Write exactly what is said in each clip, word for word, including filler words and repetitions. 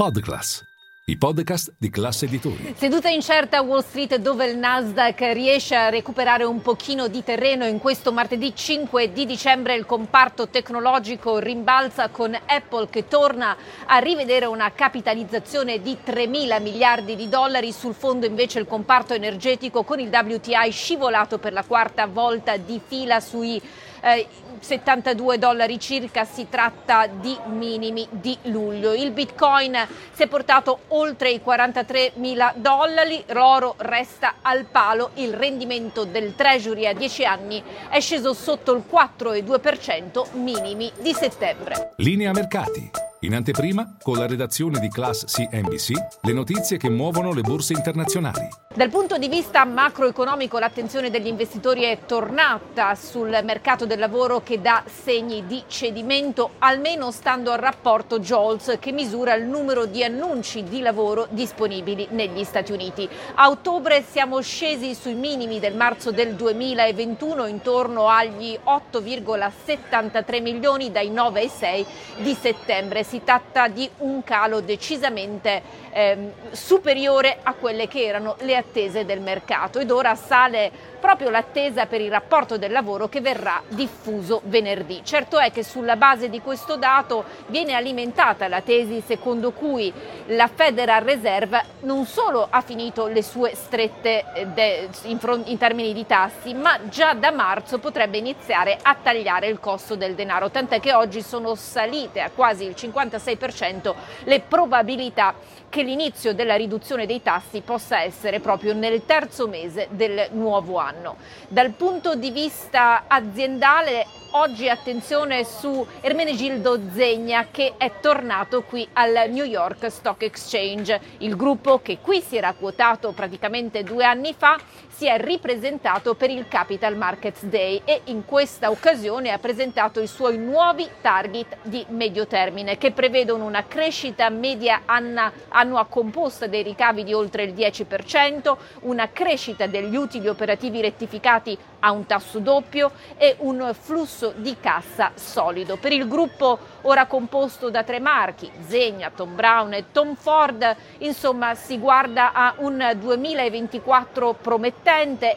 Podcast. I podcast di Class Editori. Seduta incerta a Wall Street, dove il Nasdaq riesce a recuperare un pochino di terreno in questo martedì cinque di dicembre. Il comparto tecnologico rimbalza con Apple che torna a rivedere una capitalizzazione di tre mila miliardi di dollari. Sul fondo invece il comparto energetico, con il W T I scivolato per la quarta volta di fila sui eh, settantadue dollari circa. Si tratta di minimi di luglio. Il Bitcoin si è portato oltre i quarantatremila dollari, l'oro resta al palo, il rendimento del Treasury a dieci anni è sceso sotto il quattro virgola due per cento, minimi di settembre. Linea mercati. In anteprima, con la redazione di Class C N B C, le notizie che muovono le borse internazionali. Dal punto di vista macroeconomico, l'attenzione degli investitori è tornata sul mercato del lavoro, che dà segni di cedimento, almeno stando al rapporto JOLTS, che misura il numero di annunci di lavoro disponibili negli Stati Uniti. A ottobre siamo scesi sui minimi del marzo del duemilaventuno, intorno agli otto virgola settantatré milioni dai nove virgola sei di settembre. Si tratta di un calo decisamente eh, superiore a quelle che erano le attese del mercato, ed ora sale proprio l'attesa per il rapporto del lavoro che verrà diffuso venerdì. Certo è che sulla base di questo dato viene alimentata la tesi secondo cui la Federal Reserve non solo ha finito le sue strette de, in, front, in termini di tassi, ma già da marzo potrebbe iniziare a tagliare il costo del denaro, tant'è che oggi sono salite a quasi il cinquantasei per cento le probabilità che l'inizio della riduzione dei tassi possa essere proprio nel terzo mese del nuovo anno. Dal punto di vista aziendale, oggi attenzione su Ermenegildo Zegna, che è tornato qui al New York Stock Exchange. Il gruppo, che qui si era quotato praticamente due anni fa, si è ripresentato per il Capital Markets Day e in questa occasione ha presentato i suoi nuovi target di medio termine, che prevedono una crescita media annua composta dei ricavi di oltre il dieci per cento, una crescita degli utili operativi rettificati a un tasso doppio e un flusso di cassa solido. Per il gruppo, ora composto da tre marchi, Zegna, Tom Brown e Tom Ford, insomma si guarda a un duemilaventiquattro promettente,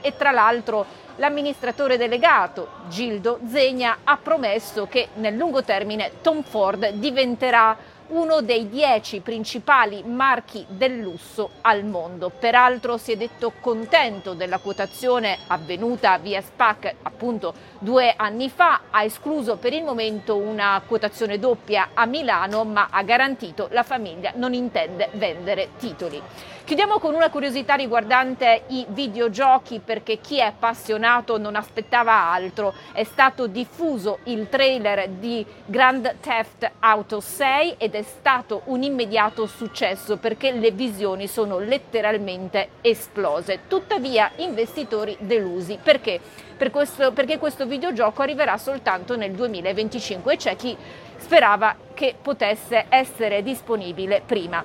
e tra l'altro l'amministratore delegato Gildo Zegna ha promesso che nel lungo termine Tom Ford diventerà uno dei dieci principali marchi del lusso al mondo. Peraltro si è detto contento della quotazione avvenuta via SPAC appunto due anni fa, ha escluso per il momento una quotazione doppia a Milano, ma ha garantito la famiglia non intende vendere titoli. Chiudiamo con una curiosità riguardante i videogiochi, perché chi è appassionato non aspettava altro. È stato diffuso il trailer di Grand Theft Auto sei ed è stato un immediato successo, perché le visioni sono letteralmente esplose. Tuttavia investitori delusi, perché per questo, perché questo videogioco arriverà soltanto nel duemilaventicinque e c'è chi sperava che potesse essere disponibile prima.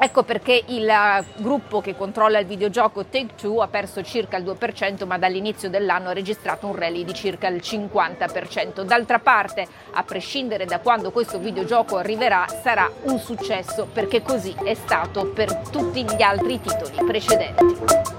Ecco perché il gruppo che controlla il videogioco Take Two ha perso circa il due per cento, ma dall'inizio dell'anno ha registrato un rally di circa il cinquanta per cento. D'altra parte, a prescindere da quando questo videogioco arriverà, sarà un successo, perché così è stato per tutti gli altri titoli precedenti.